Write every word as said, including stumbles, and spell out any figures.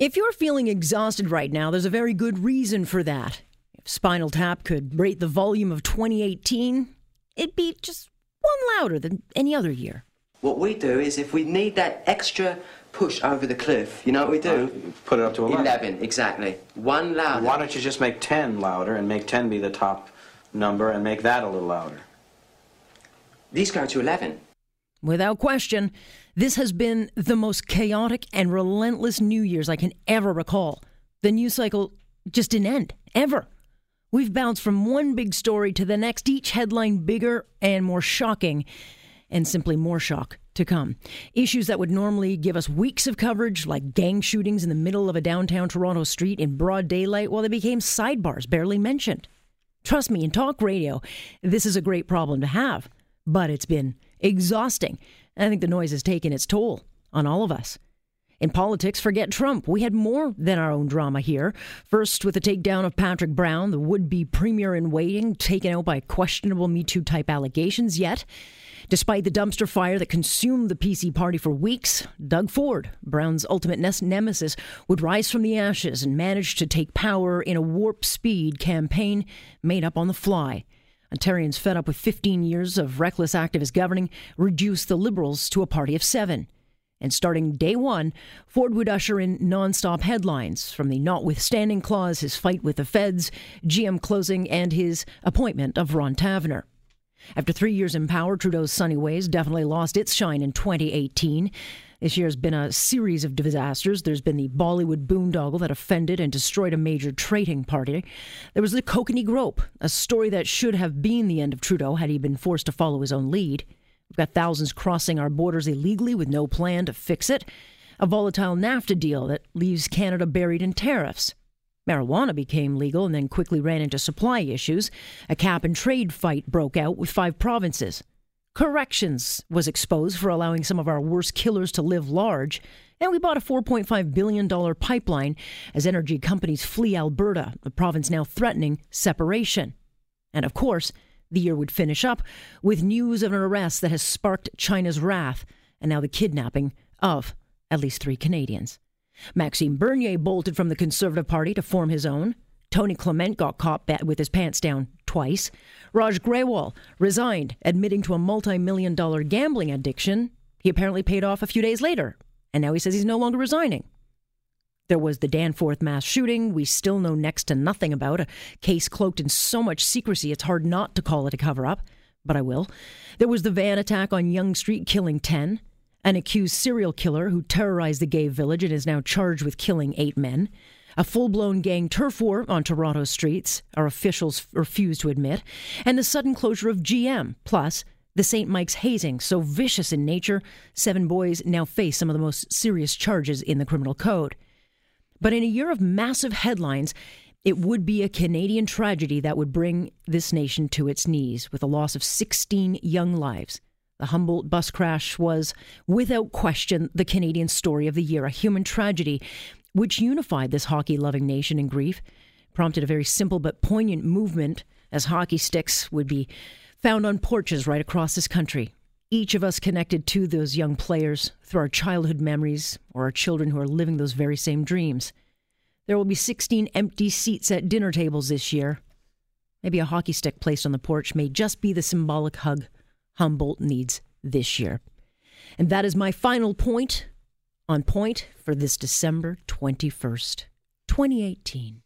If you're feeling exhausted right now, there's a very good reason for that. If Spinal Tap could rate the volume of twenty eighteen, it'd be just one louder than any other year. What we do is if we need that extra push over the cliff, you know what we do? Uh, put it up to eleven. eleven, exactly. One louder. Why don't you just make ten louder and make ten be the top number and make that a little louder? These go to eleven. Without question, this has been the most chaotic and relentless New Year's I can ever recall. The news cycle just didn't end, ever. We've bounced from one big story to the next, each headline bigger and more shocking, and simply more shock to come. Issues that would normally give us weeks of coverage, like gang shootings in the middle of a downtown Toronto street in broad daylight, well, they became sidebars, barely mentioned. Trust me, in talk radio, this is a great problem to have, but it's been exhausting. I think the noise has taken its toll on all of us. In politics, forget Trump. We had more than our own drama here. First, with the takedown of Patrick Brown, the would-be premier-in-waiting, taken out by questionable Me Too-type allegations. Yet, despite the dumpster fire that consumed the P C party for weeks, Doug Ford, Brown's ultimate nemesis, would rise from the ashes and manage to take power in a warp-speed campaign made up on the fly. Ontarians fed up with fifteen years of reckless activist governing reduced the Liberals to a party of seven. And starting day one, Ford would usher in nonstop headlines, from the notwithstanding clause, his fight with the feds, G M closing, and his appointment of Ron Tavener. After three years in power, Trudeau's sunny ways definitely lost its shine in twenty eighteen. This year's been a series of disasters. There's been the Bollywood boondoggle that offended and destroyed a major trading party. There was the Kokanee Grope, a story that should have been the end of Trudeau had he been forced to follow his own lead. We've got thousands crossing our borders illegally with no plan to fix it. A volatile NAFTA deal that leaves Canada buried in tariffs. Marijuana became legal and then quickly ran into supply issues. A cap-and-trade fight broke out with five provinces. Corrections was exposed for allowing some of our worst killers to live large. And we bought a four point five billion dollars pipeline as energy companies flee Alberta, the province now threatening separation. And of course, the year would finish up with news of an arrest that has sparked China's wrath, and now the kidnapping of at least three Canadians. Maxime Bernier bolted from the Conservative Party to form his own. Tony Clement got caught with his pants down twice. Raj Grewal resigned, admitting to a multi-million dollar gambling addiction he apparently paid off a few days later, and now he says he's no longer resigning. There was the Danforth mass shooting we still know next to nothing about, a case cloaked in so much secrecy it's hard not to call it a cover-up, but I will. There was the van attack on Yonge Street, killing ten. An accused serial killer who terrorized the gay village and is now charged with killing eight men. A full-blown gang turf war on Toronto streets, our officials refuse to admit. And the sudden closure of G M, plus the Saint Mike's hazing, so vicious in nature, seven boys now face some of the most serious charges in the criminal code. But in a year of massive headlines, it would be a Canadian tragedy that would bring this nation to its knees, with the loss of sixteen young lives. The Humboldt bus crash was, without question, the Canadian story of the year, a human tragedy which unified this hockey-loving nation in grief, prompted a very simple but poignant movement as hockey sticks would be found on porches right across this country. Each of us connected to those young players through our childhood memories or our children who are living those very same dreams. There will be sixteen empty seats at dinner tables this year. Maybe a hockey stick placed on the porch may just be the symbolic hug Humboldt needs this year. And that is my final point on point for this December twenty-first, twenty eighteen.